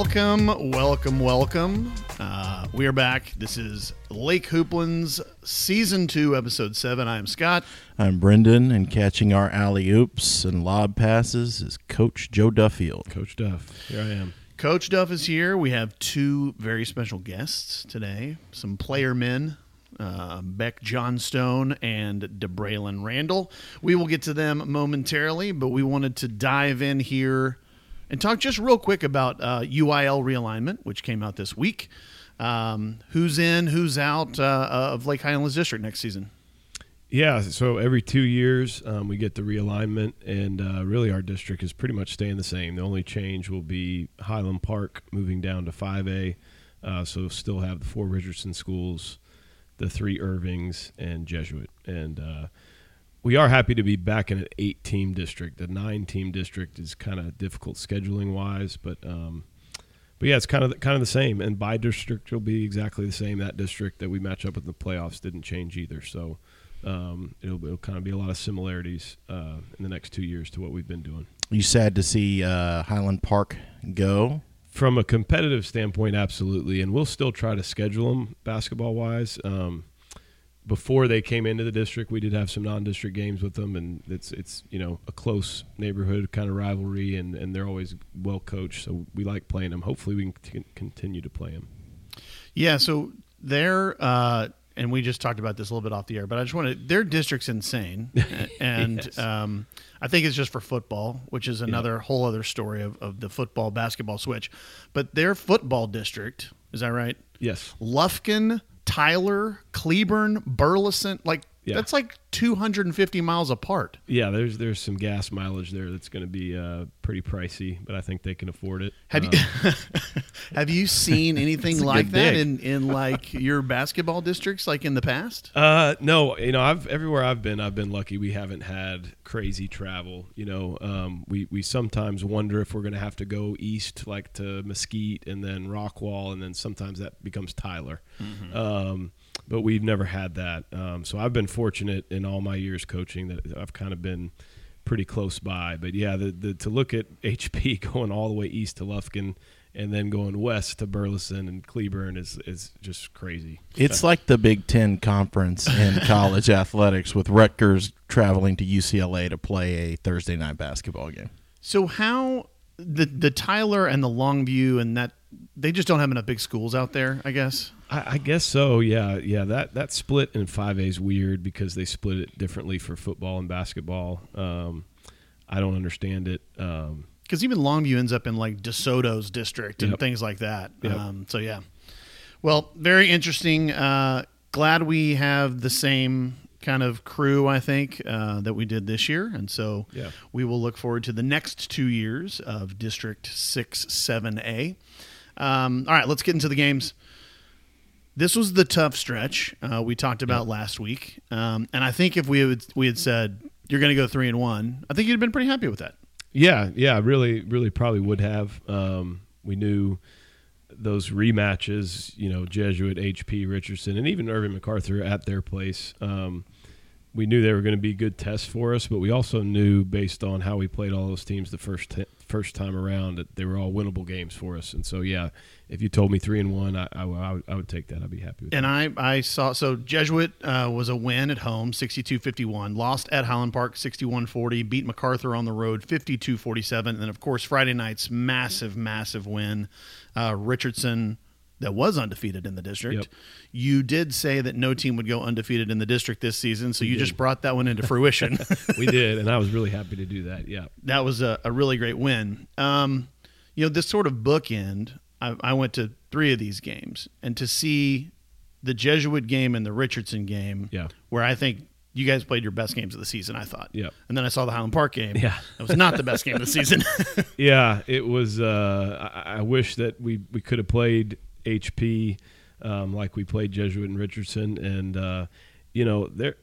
Welcome. We are back. This is Lake Hooplands, Season 2, Episode 7. I am Scott. I'm Brendan, and catching our alley-oops and lob passes is Coach Joe Duffield. Coach Duff, here I am. Coach Duff is here. We have two very special guests today, some player men, Beck Johnstone and DeBraylon Randle. We will get to them momentarily, but we wanted to dive in here and talk just real quick about UIL realignment, which came out this week. Who's in, who's out of Lake Highlands District next season? Yeah, so every 2 years we get the realignment, and really our district is pretty much staying the same. The only change will be Highland Park moving down to 5A, so we'll still have the 4 Richardson schools, the 3 Irvings, and Jesuit. And we are happy to be back in an 8-team district. A 9-team district is kind of difficult scheduling-wise, but yeah, it's kind of the same. And by district, it'll be exactly the same. That district that we match up with in the playoffs didn't change either. So it'll kind of be a lot of similarities in the next 2 years to what we've been doing. Are you sad to see Highland Park go? From a competitive standpoint, absolutely. And we'll still try to schedule them basketball-wise. Before they came into the district, we did have some non-district games with them, and it's you know, a close neighborhood kind of rivalry, and they're always well coached, so we like playing them. Hopefully we can continue to play them. Yeah, so they're and we just talked about this a little bit off the air, but I just want to – their district's insane, and yes. I think it's just for football, which is another whole other story of the football-basketball switch. But their football district, is that right? Yes. Lufkin – Tyler, Cleburne, Burleson, that's like 250 miles apart. Yeah, there's some gas mileage there that's going to be pretty pricey, but I think they can afford it. Have you seen anything like that in like your basketball districts, like in the past? No, you know, everywhere I've been lucky. We haven't had crazy travel. You know, we sometimes wonder if we're going to have to go east, like to Mesquite and then Rockwall, and then sometimes that becomes Tyler. Mm-hmm. But we've never had that. So I've been fortunate in all my years coaching that I've kind of been pretty close by. But, yeah, to look at HP going all the way east to Lufkin and then going west to Burleson and Cleburne is just crazy. It's like the Big Ten Conference in college athletics, with Rutgers traveling to UCLA to play a Thursday night basketball game. So how the Tyler and the Longview and that, they just don't have enough big schools out there, I guess? I guess so, yeah. Yeah, that split in 5A is weird because they split it differently for football and basketball. I don't understand it. Because even Longview ends up in, like, DeSoto's district and things like that. Yep. So, yeah. Well, very interesting. Glad we have the same kind of crew, I think, that we did this year. And so we will look forward to the next 2 years of District 6, 7A. All right, let's get into the games. This was the tough stretch we talked about last week, and I think if we had said you're going to go 3-1, I think you'd have been pretty happy with that. Yeah, really, really, probably would have. We knew those rematches, you know, Jesuit, HP, Richardson, and even Irving MacArthur at their place. We knew they were going to be good tests for us, but we also knew based on how we played all those teams the first time around that they were all winnable games for us. And so, yeah, if you told me 3-1, I would take that. I'd be happy with that. And I saw – so Jesuit was a win at home, 62-51, lost at Highland Park, 61-40, beat MacArthur on the road, 52-47. And then, of course, Friday night's massive, massive win. Richardson – that was undefeated in the district. Yep. You did say that no team would go undefeated in the district this season, so you just brought that one into fruition. We did, and I was really happy to do that, yeah. That was a really great win. You know, this sort of bookend, I went to 3 of these games, and to see the Jesuit game and the Richardson game, where I think you guys played your best games of the season, I thought. Yeah. And then I saw the Highland Park game. Yeah. That was not the best game of the season. Yeah, it was I wish that we could have played – HP like we played Jesuit and Richardson, and you know, there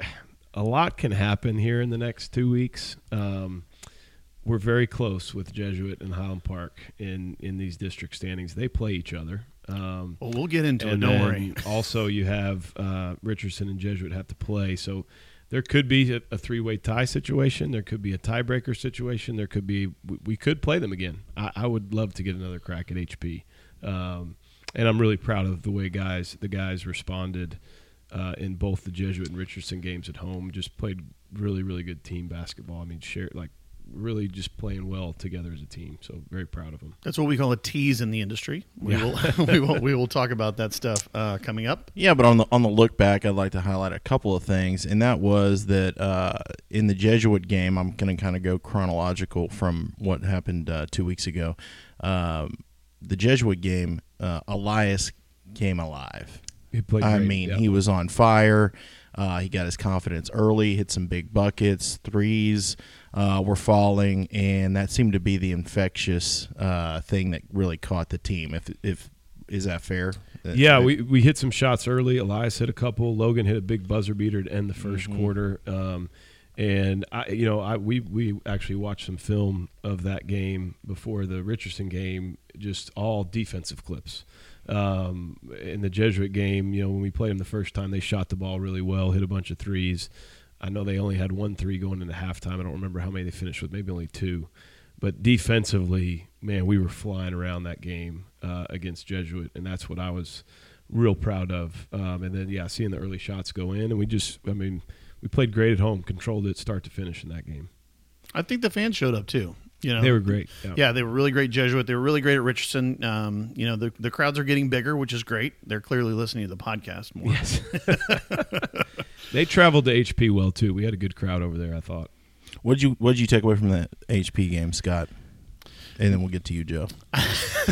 a lot can happen here in the next 2 weeks. We're very close with Jesuit and Highland Park in these district standings. They play each other. Well, we'll get into it, don't worry. Also, you have Richardson and Jesuit have to play, so there could be a three-way tie situation. There could be a tiebreaker situation. There could be we could play them again. I would love to get another crack at HP, and I'm really proud of the way the guys responded in both the Jesuit and Richardson games at home. Just played really good team basketball. I mean, really just playing well together as a team. So very proud of them. That's what we call a tease in the industry. We will talk about that stuff coming up. Yeah, but on the look back, I'd like to highlight a couple of things, and that was that in the Jesuit game, I'm going to kind of go chronological from what happened 2 weeks ago. The Jesuit game, Elias came alive. He played great. I mean, He was on fire. He got his confidence early, hit some big buckets, threes were falling, and that seemed to be the infectious thing that really caught the team. If is that fair? Yeah, we hit some shots early. Elias hit a couple. Logan hit a big buzzer beater to end the first quarter. And we actually watched some film of that game before the Richardson game, just all defensive clips. In the Jesuit game, when we played them the first time, they shot the ball really well, hit a bunch of threes. I know they only had 1 3 going into halftime. I don't remember how many they finished with, maybe only two. But defensively, man, we were flying around that game against Jesuit, and that's what I was real proud of. And then, seeing the early shots go in, and we played great at home, controlled it start to finish in that game. I think the fans showed up too. They were great. Yeah, they were really great Jesuit. They were really great at Richardson. The crowds are getting bigger, which is great. They're clearly listening to the podcast more. Yes. They traveled to HP well too. We had a good crowd over there, I thought. What did you take away from that HP game, Scott? And then we'll get to you, Joe. I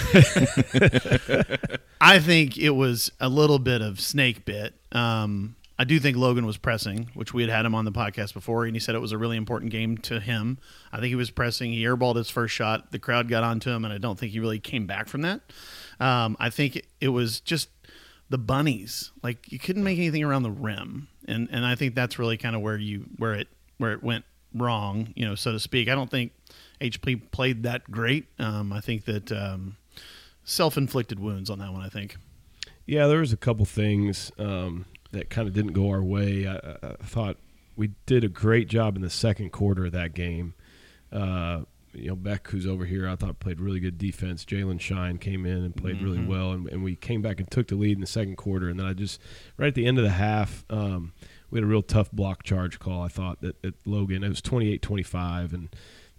think it was a little bit of snake bit. I do think Logan was pressing, which we had him on the podcast before, and he said it was a really important game to him. I think he was pressing. He airballed his first shot. The crowd got onto him, and I don't think he really came back from that. I think it was just the bunnies. Like, you couldn't make anything around the rim, and I think that's really kind of where it went wrong, so to speak. I don't think HP played that great. I think that self-inflicted wounds on that one, I think. Yeah, there was a couple things that kind of didn't go our way. I thought we did a great job in the second quarter of that game. Beck, who's over here, I thought played really good defense. Jalen Shine came in and played really well, and we came back and took the lead in the second quarter. And then right at the end of the half, we had a real tough block charge call, I thought, that Logan. It was 28-25, and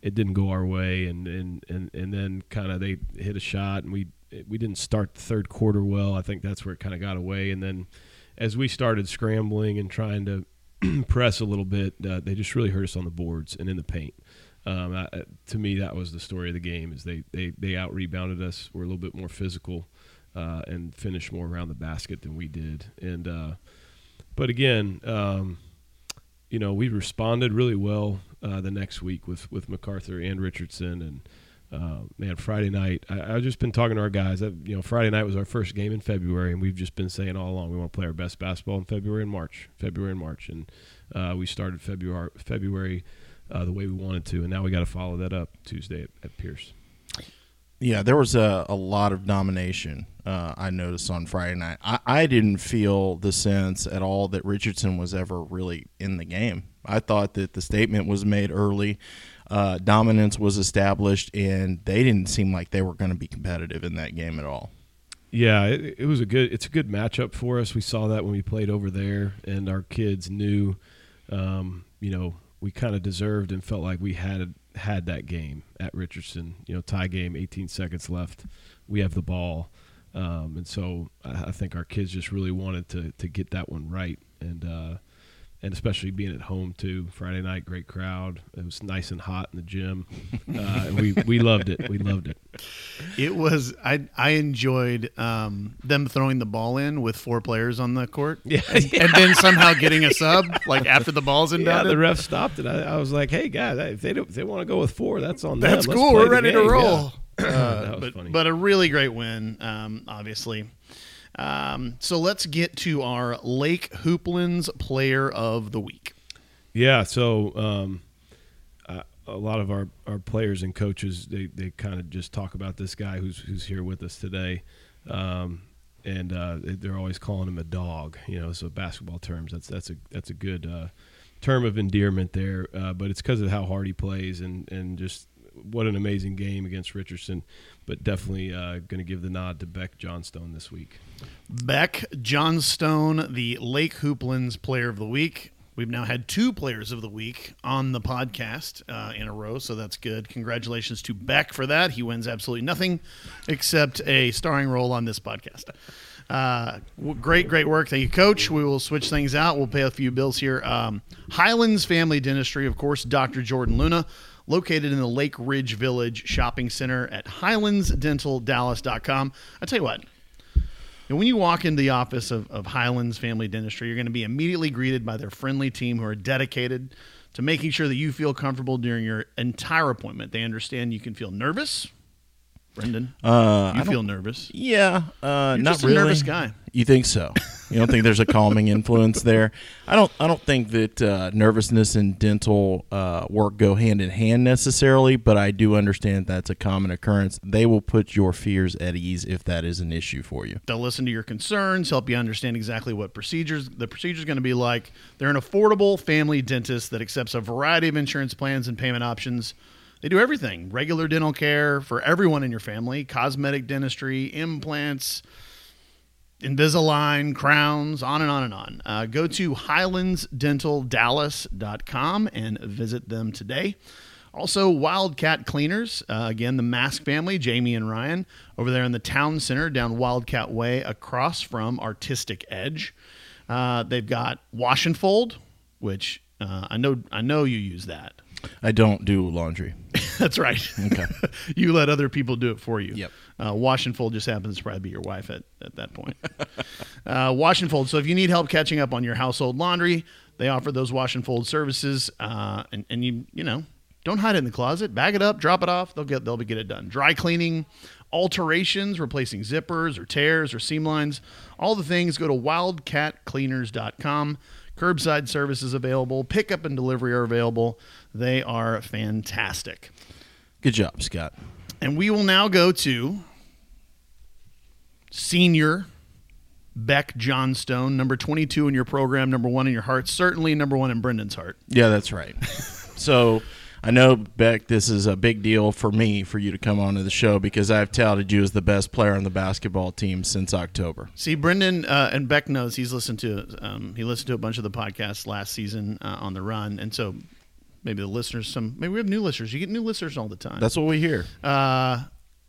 it didn't go our way. And then kind of they hit a shot, and we didn't start the third quarter well. I think that's where it kind of got away. And then as we started scrambling and trying to press a little bit, they just really hurt us on the boards and in the paint. To me, that was the story of the game, is they out-rebounded us. We're a little bit more physical and finished more around the basket than we did. And but again, we responded really well the next week with MacArthur and Richardson. And, Friday night, I've just been talking to our guys. Friday night was our first game in February, and we've just been saying all along we want to play our best basketball in February and March. And we started February the way we wanted to, and now we got to follow that up Tuesday at Pierce. Yeah, there was a lot of domination I noticed on Friday night. I didn't feel the sense at all that Richardson was ever really in the game. I thought that the statement was made early. Dominance was established, and they didn't seem like they were going to be competitive in that game at all. Yeah, it was it's a good matchup for us. We saw that when we played over there, and our kids knew, we kind of deserved and felt like we had that game at Richardson. Tie game, 18 seconds left. We have the ball. And so I think our kids just really wanted to get that one right. And especially being at home too. Friday night, great crowd. It was nice and hot in the gym. We loved it. We loved it. It was. I enjoyed them throwing the ball in with four players on the court, and then somehow getting a sub like after the ball's in. Yeah, the ref stopped it. I was like, hey guys, if they want to go with four, that's on them. That's cool. We're ready to roll. Yeah. That was funny. But a really great win, obviously. So let's get to our Lake Hooplands Player of the Week. Yeah, so a lot of our players and coaches, they kind of just talk about this guy who's here with us today, and they're always calling him a dog. So basketball terms, that's a good term of endearment there, but it's because of how hard he plays and just what an amazing game against Richardson. But definitely going to give the nod to Beck Johnstone this week. Beck Johnstone, the Lake Hooplands Player of the Week. We've now had two Players of the Week on the podcast in a row, so that's good. Congratulations to Beck for that. He wins absolutely nothing except a starring role on this podcast. Great work. Thank you, Coach. We will switch things out. We'll pay a few bills here. Highlands Family Dentistry, of course, Dr. Jordan Luna, located in the Lake Ridge Village Shopping Center at HighlandsDentalDallas.com. I tell you what. And when you walk into the office of Highlands Family Dentistry, you're going to be immediately greeted by their friendly team who are dedicated to making sure that you feel comfortable during your entire appointment. They understand you can feel nervous. Brendan, you feel nervous. Yeah, you're not just really. A nervous guy. You think so? You don't think there's a calming influence there? I don't think that nervousness and dental work go hand in hand necessarily, but I do understand that's a common occurrence. They will put your fears at ease if that is an issue for you. They'll listen to your concerns, help you understand exactly what the procedure's going to be like. They're an affordable family dentist that accepts a variety of insurance plans and payment options. They do everything, regular dental care for everyone in your family, cosmetic dentistry, implants, Invisalign, crowns, on and on and on. Go to HighlandsDentalDallas.com and visit them today. Also, Wildcat Cleaners, again, the Mask family, Jamie and Ryan, over there in the town center down Wildcat Way across from Artistic Edge. They've got Wash and Fold, which I know you use that. I don't do laundry. That's right. Okay. You let other people do it for you. Yep. Wash and Fold just happens to probably be your wife at that point. Wash and Fold. So if you need help catching up on your household laundry, they offer those Wash and Fold services. And you know, don't hide it in the closet. Bag it up, drop it off. They'll get it done. Dry cleaning, alterations, replacing zippers or tears or seam lines, all the things. Go to wildcatcleaners.com. Curbside services available. Pickup and delivery are available. They are fantastic. Good job, Scott. And we will now go to senior Beck Johnstone, number 22 in your program, number 1 in your heart, certainly number 1 in Brendan's heart. Yeah, that's right. So I know, Beck, this is a big deal for me for you to come onto the show because I've touted you as the best player on the basketball team since October. See, Brendan and Beck knows he's listened to a bunch of the podcasts last season on the run, and so maybe the listeners, maybe we have new listeners. You get new listeners all the time. That's what we hear.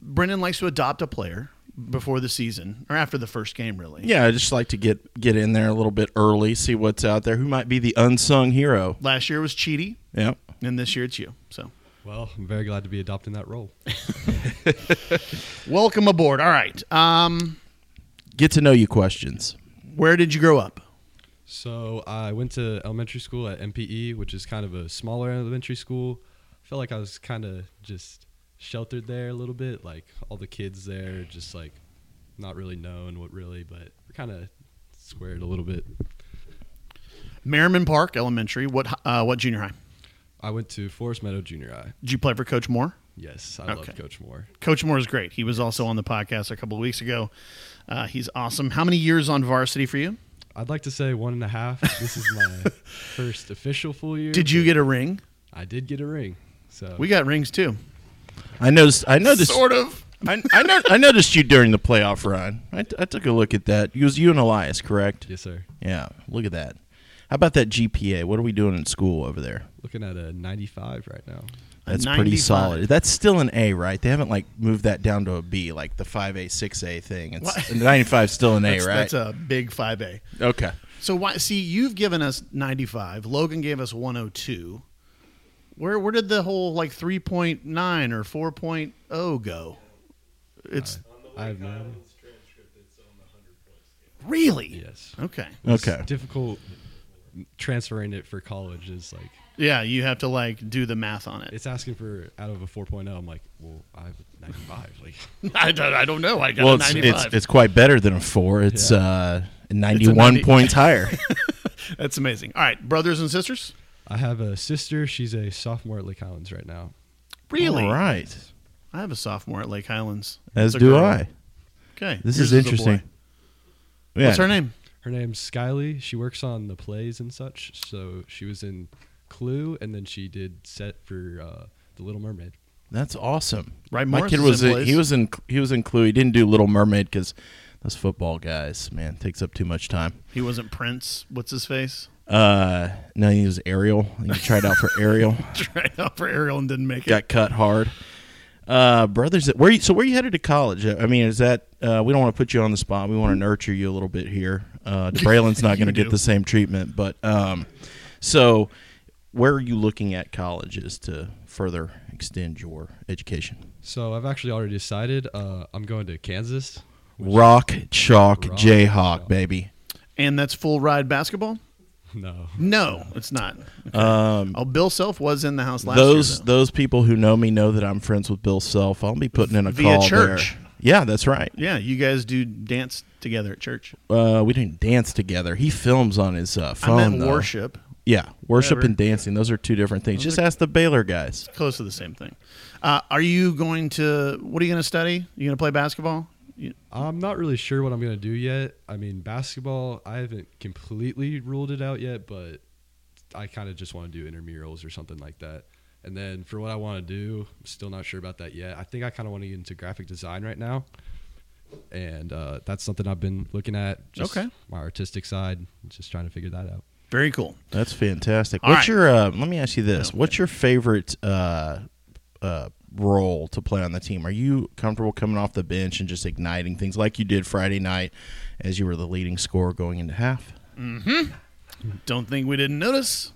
Brendan likes to adopt a player before the season, or after the first game, really. Yeah, I just like to get in there a little bit early, see what's out there, who might be the unsung hero. Last year was Chidi. Yeah. And this year it's you. So, well, I'm very glad to be adopting that role. Welcome aboard. All right. Get to know you questions. Where did you grow up? So I went to elementary school at MPE, which is kind of a smaller elementary school. I felt like I was kind of just sheltered there a little bit. Like all the kids there, just like not really knowing what really, but we're kind of squared a little bit. Merriman Park Elementary. What junior high? I went to Forest Meadow Junior High. Did you play for Coach Moore? Yes, I love Coach Moore. Coach Moore is great. He was also on the podcast a couple of weeks ago. He's awesome. How many years on varsity for you? I'd like to say 1.5. This is my first official full year. Did you get a ring? I did get a ring. So we got rings too. I noticed. Sort of. I noticed you during the playoff run. I took a look at that. It was you and Elias, correct? Yes, sir. Yeah, look at that. How about that GPA? What are we doing in school over there? Looking at a 95 right now. That's 95. Pretty solid. That's still an A, right? They haven't like moved that down to a B, like the 5A, 6A thing. It's 95 still an A, right? That's a big 5A. Okay. So you've given us 95. Logan gave us 102. Where did the whole like 3.9 or 4.0 go? It's I have no. It's on the 100-point scale. Really? Yes. Okay. Okay. Difficult. Transferring it for college is like, yeah, you have to like do the math on it. It's asking for out of a 4.0. I'm like, well, I have a 95. Like, I don't know. I got a 95. It's quite better than a 4. It's 91 points higher. That's amazing. All right, brothers and sisters. I have a sister. She's a sophomore at Lake Highlands right now. Really? All right. I have a sophomore at Lake Highlands. As do I. Okay. This is interesting. Yeah. What's her name? Her name's Skyly. She works on the plays and such. So she was in Clue, and then she did set for The Little Mermaid. That's awesome, right? My kid was he was in Clue. He didn't do Little Mermaid because those football guys, man, takes up too much time. He wasn't Prince. What's his face? No, he was Ariel. He tried out for Ariel. And didn't make it. Got cut hard. Brothers, where are you headed to college? I mean, is that we don't want to put you on the spot. We want to nurture you a little bit here. DeBraylon's not going to get the same treatment, but so where are you looking at colleges to further extend your education? So I've actually already decided. I'm going to Kansas. Rock, chalk, Jayhawk, baby. And that's full ride basketball? No, it's not. Okay. Bill Self was in the house last year. Those people who know me know that I'm friends with Bill Self. I'll be putting in a call church. There. Yeah, that's right. Yeah, you guys do dance together at church. We didn't dance together. He films on his phone. I meant worship. Yeah, worship and dancing. Those are two different things. Just ask the Baylor guys. Close to the same thing. What are you going to study? You going to play basketball? I'm not really sure what I'm going to do yet. I mean, basketball, I haven't completely ruled it out yet, but I kind of just want to do intramurals or something like that. And then for what I want to do, I'm still not sure about that yet. I think I kind of want to get into graphic design right now. And that's something I've been looking at, just my artistic side, just trying to figure that out. Very cool. That's fantastic. Let me ask you this. What's your favorite role to play on the team? Are you comfortable coming off the bench and just igniting things like you did Friday night as you were the leading scorer going into half? Mm-hmm. Don't think we didn't notice.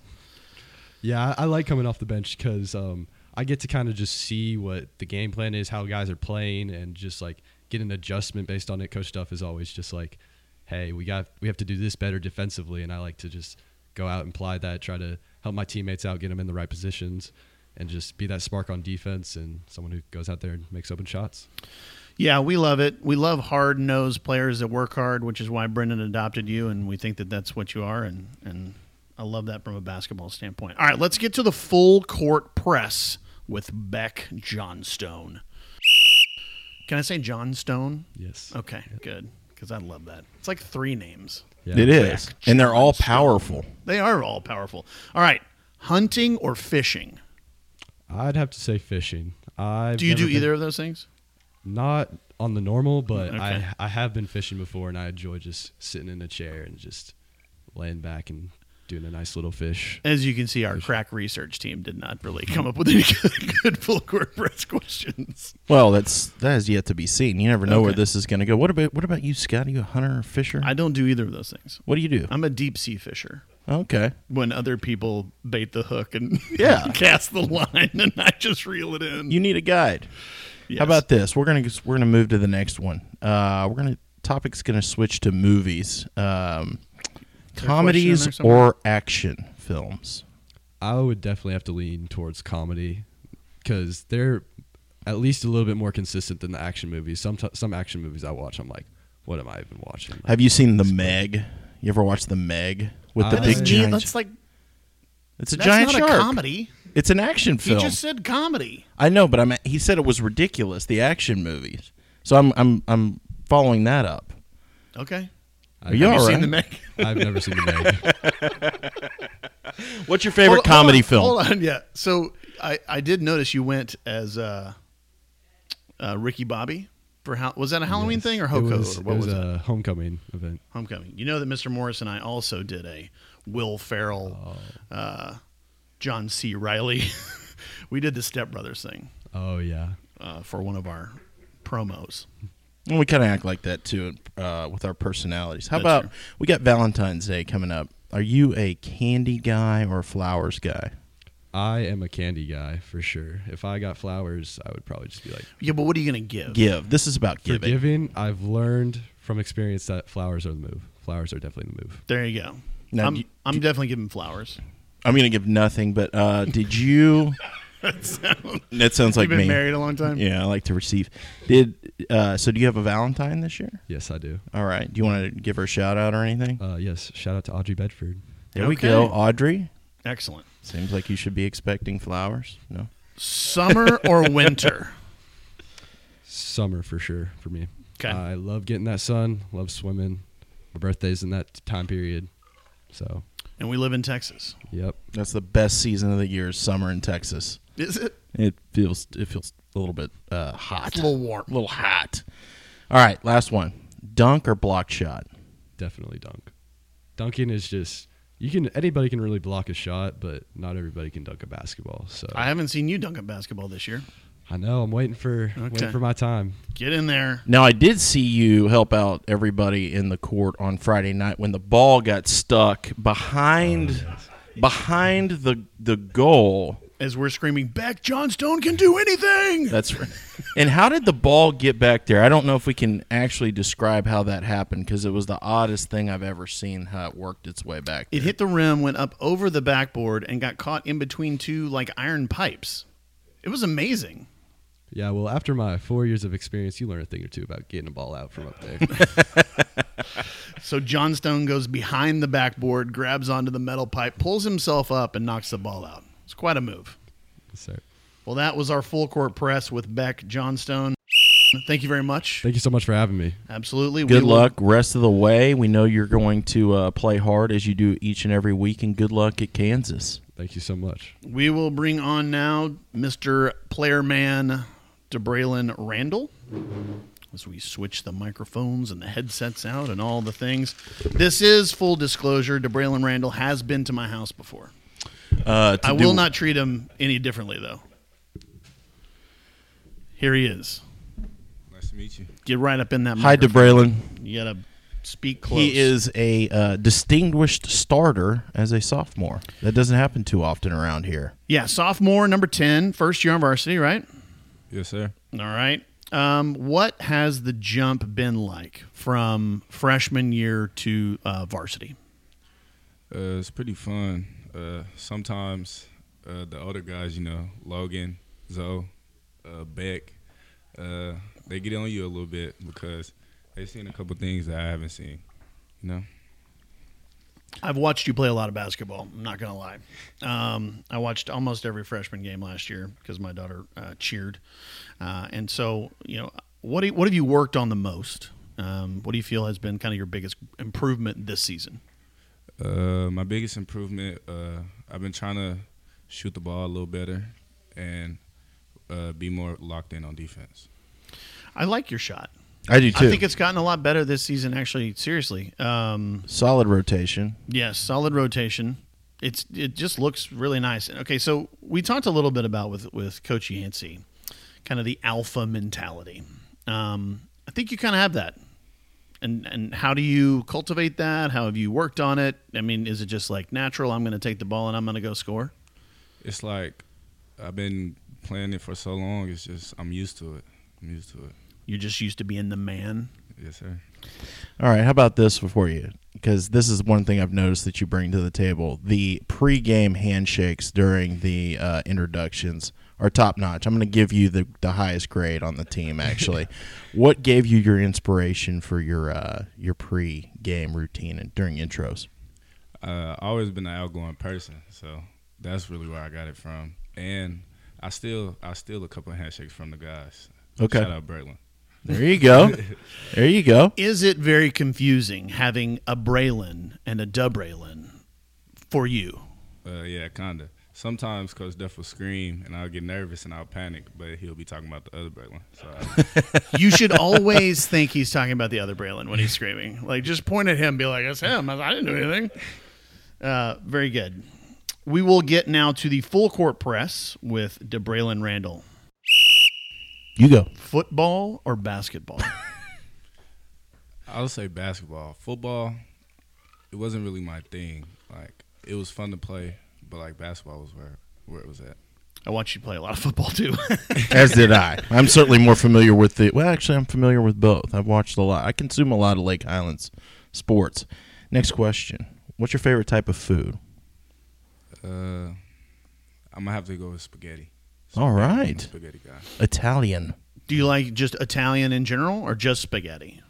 Yeah, I like coming off the bench because I get to kind of just see what the game plan is, how guys are playing, and just like get an adjustment based on it. Coach Duff is always just like, hey, we have to do this better defensively, and I like to just go out and apply that, try to help my teammates out, get them in the right positions, and just be that spark on defense and someone who goes out there and makes open shots. Yeah, we love it. We love hard-nosed players that work hard, which is why Brendan adopted you, and we think that that's what you are, and I love that from a basketball standpoint. All right, let's get to the full court press with Beck Johnstone. Can I say Johnstone? Yes. Okay, good, because I love that. It's like three names. Yeah. It is, and they're all powerful. They are all powerful. All right, hunting or fishing? I'd have to say fishing. Do you do either of those things? Not on the normal, but I have been fishing before, and I enjoy just sitting in a chair and just laying back and doing a nice little fish. As you can see, our crack research team did not really come up with any good full court press questions. Well, that is yet to be seen. You never know where this is going to go. What about you, Scott? Are you a hunter or fisher? I don't do either of those things. What do you do? I'm a deep sea fisher. Okay. When other people bait the hook and cast the line, and I just reel it in. You need a guide. Yes. How about this? We're gonna move to the next one. Topic's gonna switch to movies, comedies or action films. I would definitely have to lean towards comedy because they're at least a little bit more consistent than the action movies. Some action movies I watch, I'm like, what am I even watching? Have you seen The Meg? You ever watched The Meg? With the big giant, that's a giant shark. That's not a comedy. It's an action film. He just said comedy. I know, but he said it was ridiculous. The action movies. So I'm following that up. Okay. Have you seen The Meg? I've never seen The Meg. What's your favorite comedy film? Hold on, yeah. So I did notice you went as Ricky Bobby. Was that a Halloween thing or Hoko? It was a homecoming event. Homecoming. You know that Mr. Morris and I also did a Will Ferrell, John C. Reilly. We did the Step Brothers thing. Oh, yeah. For one of our promos. And we kind of act like that, too, with our personalities. We got Valentine's Day coming up. Are you a candy guy or a flowers guy? I am a candy guy for sure. If I got flowers, I would probably just be like, yeah, but what are you going to give? This is about giving. I've learned from experience that flowers are the move. Flowers are definitely the move. There you go. Now, I'm definitely giving flowers. I'm going to give nothing, but did you... that sounds like me. You've been married a long time? Yeah, I like to receive. So do you have a Valentine this year? Yes, I do. All right. Do you want to give her a shout-out or anything? Yes. Shout-out to Audrey Bedford. There we go, Audrey. Excellent. Seems like you should be expecting flowers. No. Summer or winter? Summer for sure for me. Okay. I love getting that sun, love swimming, My birthday's in that time period. So. And we live in Texas. Yep. That's the best season of the year, summer in Texas. Is it? It feels a little bit hot. It's a little warm. A little hot. All right, last one. Dunk or block shot? Definitely dunk. Dunking is just anybody can really block a shot, but not everybody can dunk a basketball. So I haven't seen you dunk a basketball this year. I know. I'm waiting for my time. Get in there. Now, I did see you help out everybody in the court on Friday night when the ball got stuck behind the goal. As we're screaming, Beck Johnstone can do anything. That's right. And how did the ball get back there? I don't know if we can actually describe how that happened because it was the oddest thing I've ever seen how it worked its way back there. It hit the rim, went up over the backboard, and got caught in between two like iron pipes. It was amazing. Yeah, well, after my 4 years of experience, you learn a thing or two about getting a ball out from up there. So Johnstone goes behind the backboard, grabs onto the metal pipe, pulls himself up, and knocks the ball out. It's quite a move. Yes, sir. Well, that was our full court press with Beck Johnstone. Thank you very much. Thank you so much for having me. Absolutely. Good luck rest of the way. We know you're going to play hard as you do each and every week, and good luck at Kansas. Thank you so much. We will bring on now Mr. Player Man DeBraylon Randle as we switch the microphones and the headsets out and all the things. This is full disclosure. DeBraylon Randle has been to my house before. I will not treat him any differently, though. Here he is. Nice to meet you. Get right up in that microphone. Hi, DeBraylon. You got to speak close. He is a distinguished starter as a sophomore. That doesn't happen too often around here. Yeah, sophomore, number 10, first year on varsity, right? Yes, sir. All right. What has the jump been like from freshman year to varsity? It's pretty fun. Sometimes the older guys, you know, Logan, Zoe, Beck, they get on you a little bit because they've seen a couple things that I haven't seen, you know? I've watched you play a lot of basketball, I'm not going to lie. I watched almost every freshman game last year because my daughter cheered. And so, you know, what have you worked on the most? What do you feel has been kind of your biggest improvement this season? My biggest improvement, I've been trying to shoot the ball a little better and be more locked in on defense. I like your shot. I do, too. I think it's gotten a lot better this season, actually, seriously. Solid rotation. Yes, solid rotation. It just looks really nice. Okay, so we talked a little bit about with Coach Yancey, kind of the alpha mentality. I think you kind of have that. And how do you cultivate that? How have you worked on it? I mean, is it just like natural? I'm going to take the ball and I'm going to go score? It's like I've been playing it for so long. It's just I'm used to it. You're just used to being the man? Yes, sir. All right. How about this for you? Because this is one thing I've noticed that you bring to the table. The pregame handshakes during the introductions are top-notch. I'm going to give you the highest grade on the team, actually. What gave you your inspiration for your pre-game routine and during intros? I've always been an outgoing person, so that's really where I got it from. And I steal a couple of handshakes from the guys. Okay. Shout out Braylon. There you go. Is it very confusing having a Braylon and a DeBraylon for you? Yeah, kind of. Sometimes Coach Duff will scream, and I'll get nervous, and I'll panic, but he'll be talking about the other Braylon. So you should always think he's talking about the other Braylon when he's screaming. Like, just point at him, be like, it's him. I didn't do anything. Very good. We will get now to the full court press with DeBraylon Randle. You go. Football or basketball? I'll say basketball. Football, it wasn't really my thing. Like, it was fun to play. But, like, basketball was where it was at. I watched you play a lot of football, too. As did I. I'm certainly more familiar with the – well, actually, I'm familiar with both. I've watched a lot. I consume a lot of Lake Highlands sports. Next question. What's your favorite type of food? I'm going to have to go with spaghetti. All right. I'm a spaghetti guy. Italian. Do you like just Italian in general or just spaghetti?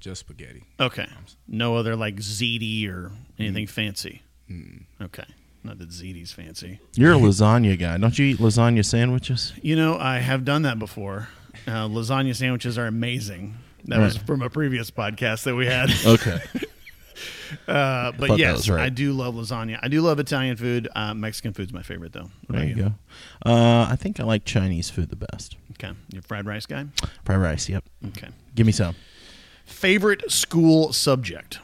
Just spaghetti. Okay. No other, like, ziti or anything fancy? Okay. Not that ziti's fancy. You're a lasagna guy. Don't you eat lasagna sandwiches? You know, I have done that before. Lasagna sandwiches are amazing. That was from a previous podcast that we had. Okay. But yes, I do love lasagna. I do love Italian food. Mexican food's my favorite, though. There you go. I think I like Chinese food the best. Okay. You're a fried rice guy? Fried rice, yep. Okay. Give me some. Favorite school subject?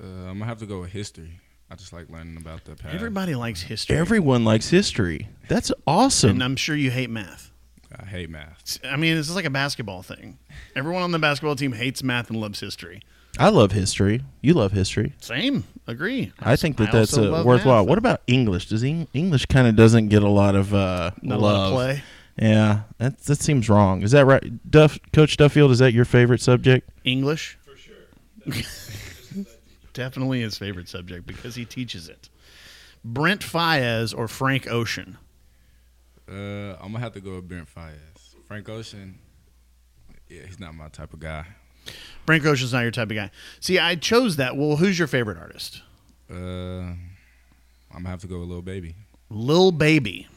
I'm going to have to go with history. I just like learning about the past. Everybody likes history. Everyone likes history. That's awesome. And I'm sure you hate math. I hate math. I mean, this is like a basketball thing. Everyone on the basketball team hates math and loves history. I love history. You love history. Same. Agree. I think that's a worthwhile. Math. What about English? Does English kind of doesn't get a lot of love? A lot of play. Yeah, that seems wrong. Is that right, Coach Duffield? Is that your favorite subject? English. For sure. Definitely his favorite subject because he teaches it. Brent Faiyaz or Frank Ocean? I'm gonna have to go with Brent Faiyaz. Frank Ocean, yeah, he's not my type of guy. Frank Ocean's not your type of guy. See, I chose that. Well, who's your favorite artist? I'm going to have to go with Lil Baby. Lil Baby.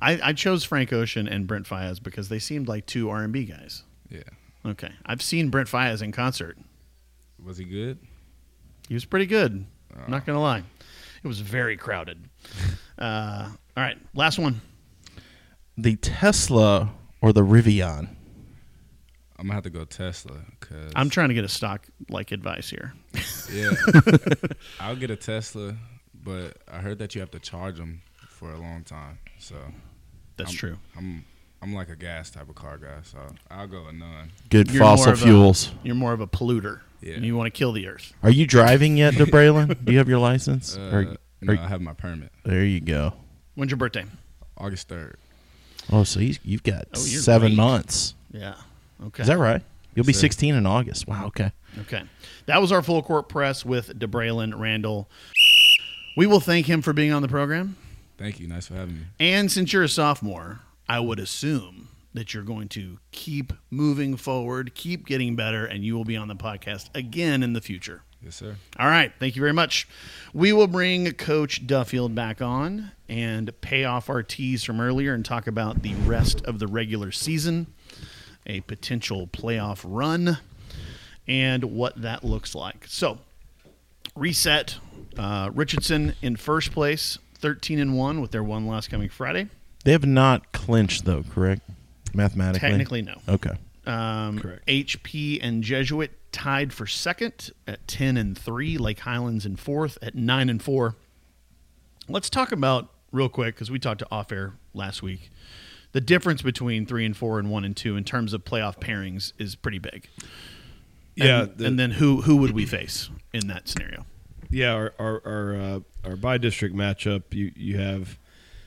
I chose Frank Ocean and Brent Faiyaz because they seemed like two R&B guys. Yeah. Okay. I've seen Brent Faiyaz in concert. Was he good? He was pretty good. Not going to lie. It was very crowded. All right. Last one. The Tesla or the Rivian? I'm going to have to go Tesla. Cause I'm trying to get a stock-like advice here. Yeah. I'll get a Tesla, but I heard that you have to charge them for a long time. So That's true. I'm like a gas type of car guy, so I'll go with none. You're fossil fuels. You're more of a polluter. Yeah. And you want to kill the earth. Are you driving yet, DeBraylon? Do you have your license? No, I have my permit. There you go. When's your birthday? August 3rd. Oh, so you've got 7 months. Yeah. Okay. Is that right? You'll be 16 in August. Wow, okay. Okay. That was our Full Court Press with DeBraylon Randle. We will thank him for being on the program. Thank you. Nice for having me. And since you're a sophomore, I would assume that you're going to keep moving forward, keep getting better, and you will be on the podcast again in the future. Yes, sir. All right. Thank you very much. We will bring Coach Duffield back on and pay off our tees from earlier and talk about the rest of the regular season, a potential playoff run, and what that looks like. So, reset. Richardson in first place, 13-1 with their one loss coming Friday. They have not clinched, though, correct? Mathematically? Technically, no. Okay. Correct. HP and Jesuit tied for second at 10-3. Lake Highlands in fourth at 9-4. Let's talk about, real quick, because we talked to off-air last week, the difference between 3-4 and 1-2 in terms of playoff pairings is pretty big. Yeah, and then who would we face in that scenario? Yeah, our by district matchup. You have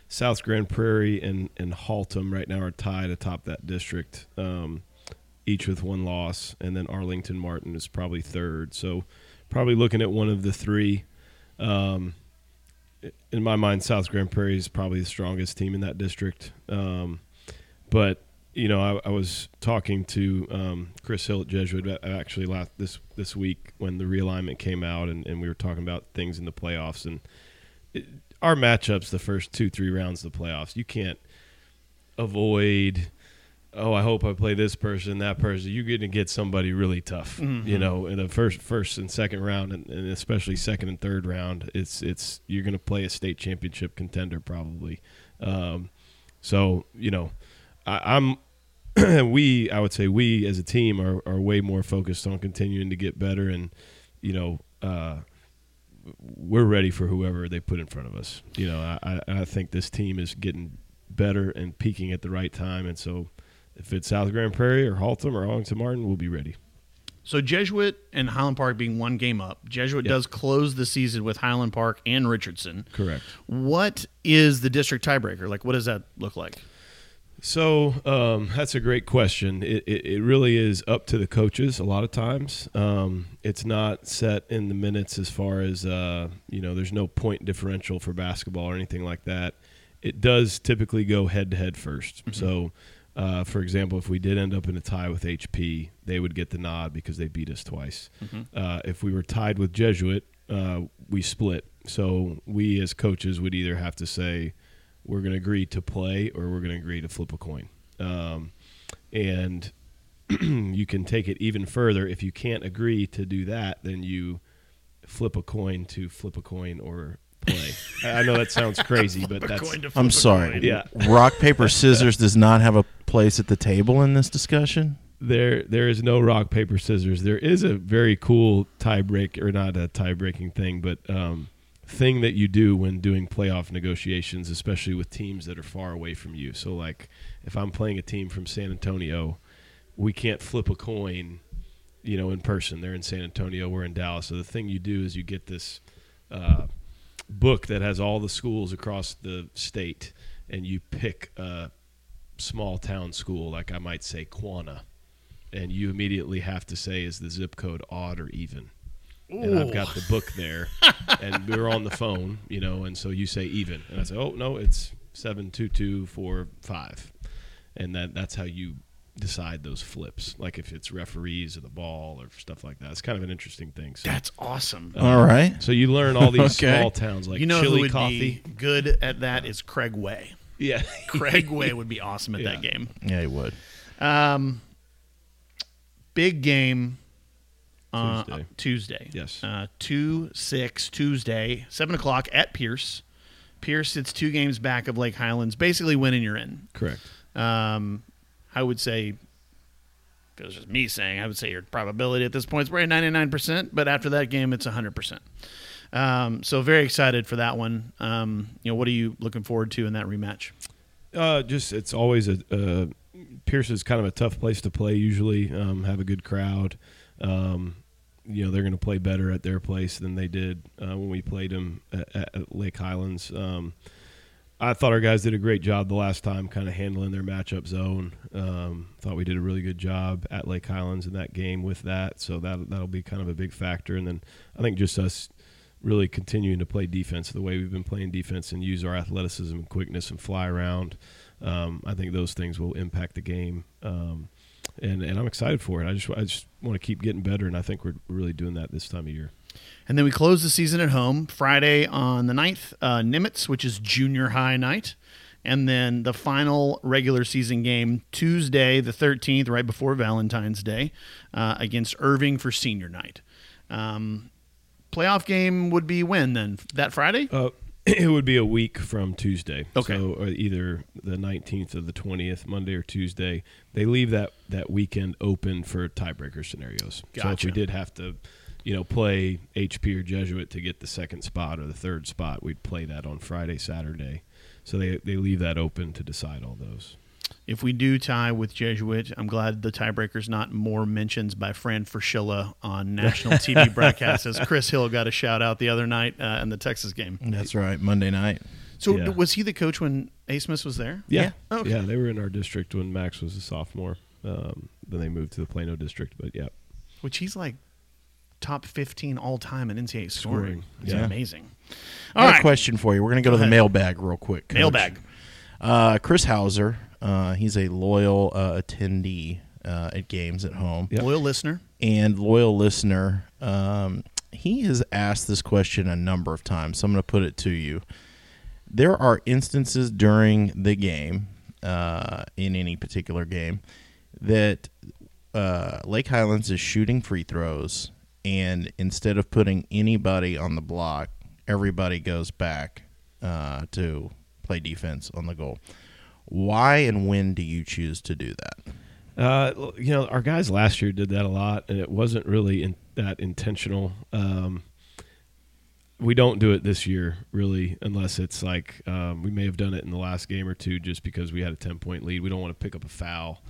South Grand Prairie and Haltom right now are tied atop that district, each with one loss, and then Arlington Martin is probably third. So probably looking at one of the three. In my mind, South Grand Prairie is probably the strongest team in that district. But, you know, I was talking to Chris Hill at Jesuit actually this week when the realignment came out, and we were talking about things in the playoffs. And our matchups, the first 2-3 rounds of the playoffs, you can't avoid, oh, I hope I play this person, that person. You're going to get somebody really tough, mm-hmm. you know, in the first and second round, and especially second and third round. It's you're going to play a state championship contender probably. So, you know, I would say we as a team are way more focused on continuing to get better, and, you know, we're ready for whoever they put in front of us. You know, I think this team is getting better and peaking at the right time, and so if it's South Grand Prairie or Haltom or Arlington Martin, we'll be ready. So Jesuit and Highland Park being one game up, Jesuit does close the season with Highland Park and Richardson. Correct. What is the district tiebreaker? Like, what does that look like? So that's a great question. It really is up to the coaches a lot of times. It's not set in the minutes as far as, you know, there's no point differential for basketball or anything like that. It does typically go head-to-head first. Mm-hmm. So, for example, if we did end up in a tie with HP, they would get the nod because they beat us twice. Mm-hmm. If we were tied with Jesuit, we split. So we as coaches would either have to say we're going to agree to play or we're going to agree to flip a coin. And you can take it even further. If you can't agree to do that, then you flip a coin to flip a coin or play. I know that sounds crazy, but that's... I'm sorry. Yeah. Rock, paper, scissors does not have a place at the table in this discussion? There is no rock, paper, scissors. There is a very cool thing that you do when doing playoff negotiations, especially with teams that are far away from you. So, like, if I'm playing a team from San Antonio, we can't flip a coin, you know, in person. They're in San Antonio, we're in Dallas. So the thing you do is you get this book that has all the schools across the state, and you pick a small town school, like I might say Quanah, and you immediately have to say, is the zip code odd or even? Ooh. And I've got the book there, and we were on the phone, you know, and so you say even. And I say, oh, no, it's 72245. And that's how you decide those flips, like if it's referees or the ball or stuff like that. It's kind of an interesting thing. So, that's awesome. All right. So you learn all these small towns, like, you know, Chili Coffee. Good at that is Craig Way. Yeah. Craig Way would be awesome at that game. Yeah, he would. Big game. Tuesday. Yes. 2-6 Tuesday, 7 o'clock at Pierce. Pierce, it's 2 games back of Lake Highlands. Basically winning, you're in. Correct. I would say, if it was just me saying, I would say your probability at this point is probably 99%, but after that game, it's 100%. So very excited for that one. You know, what are you looking forward to in that rematch? It's always Pierce is kind of a tough place to play usually, have a good crowd. You know, they're going to play better at their place than they did when we played them at Lake Highlands. I thought our guys did a great job the last time kind of handling their matchup zone. Thought we did a really good job at Lake Highlands in that game with that. So that'll be kind of a big factor. And then I think just us really continuing to play defense the way we've been playing defense and use our athleticism and quickness and fly around. I think those things will impact the game. And I'm excited for it. I just want to keep getting better, and I think we're really doing that this time of year. And then we close the season at home Friday on the 9th, Nimitz, which is junior high night. And then the final regular season game Tuesday the 13th, right before Valentine's Day, against Irving for senior night. Playoff game would be when then? That Friday? It would be a week from Tuesday. Okay. So either the 19th or the 20th, Monday or Tuesday. They leave that weekend open for tiebreaker scenarios. Gotcha. So if we did have to, you know, play HP or Jesuit to get the second spot or the third spot, we'd play that on Friday, Saturday. So they leave that open to decide all those. If we do tie with Jesuit, I'm glad the tiebreaker's not more mentions by Fran Fraschilla on national TV broadcasts, as Chris Hill got a shout-out the other night in the Texas game. That's right, Monday night. So was he the coach when A. Smith was there? Yeah. Yeah. Okay. Yeah, they were in our district when Max was a sophomore. Then they moved to the Plano district, but yeah. Which he's like top 15 all-time in NCAA scoring. It's amazing. All right. I have a question for you. We're going to go to the mailbag real quick, Coach. Mailbag. Chris Hauser. He's a loyal attendee at games at home. Yep. Loyal listener. He has asked this question a number of times, so I'm going to put it to you. There are instances during the game, in any particular game, that Lake Highlands is shooting free throws, and instead of putting anybody on the block, everybody goes back to play defense on the goal. Why and when do you choose to do that? You know, our guys last year did that a lot, and it wasn't really that intentional. We don't do it this year, really, unless it's like we may have done it in the last game or two just because we had a 10-point lead. We don't want to pick up a foul,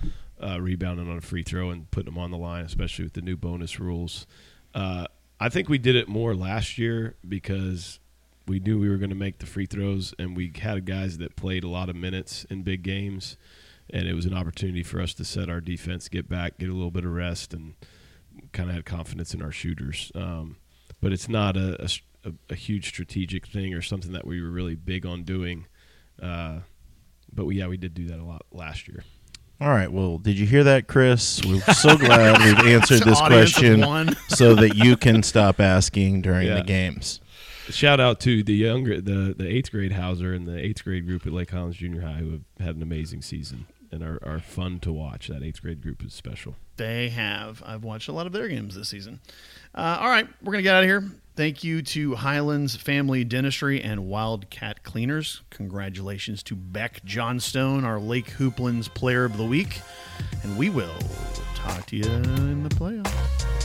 rebounding on a free throw and putting them on the line, especially with the new bonus rules. I think we did it more last year because – we knew we were going to make the free throws, and we had guys that played a lot of minutes in big games, and it was an opportunity for us to set our defense, get back, get a little bit of rest, and kind of had confidence in our shooters. But it's not a huge strategic thing or something that we were really big on doing. But we did do that a lot last year. All right, well, did you hear that, Chris? We're so glad we've answered this question so that you can stop asking during the games. Shout out to the 8th grade Hauser and the 8th grade group at Lake Highlands Junior High who have had an amazing season. and are fun to watch. That eighth grade group is special. They have. I've watched a lot of their games this season. All right, we're going to get out of here. Thank you to Highlands Family Dentistry and Wildcat Cleaners. Congratulations to Beck Johnstone, our Lake Hooplands Player of the Week. And we will talk to you in the playoffs.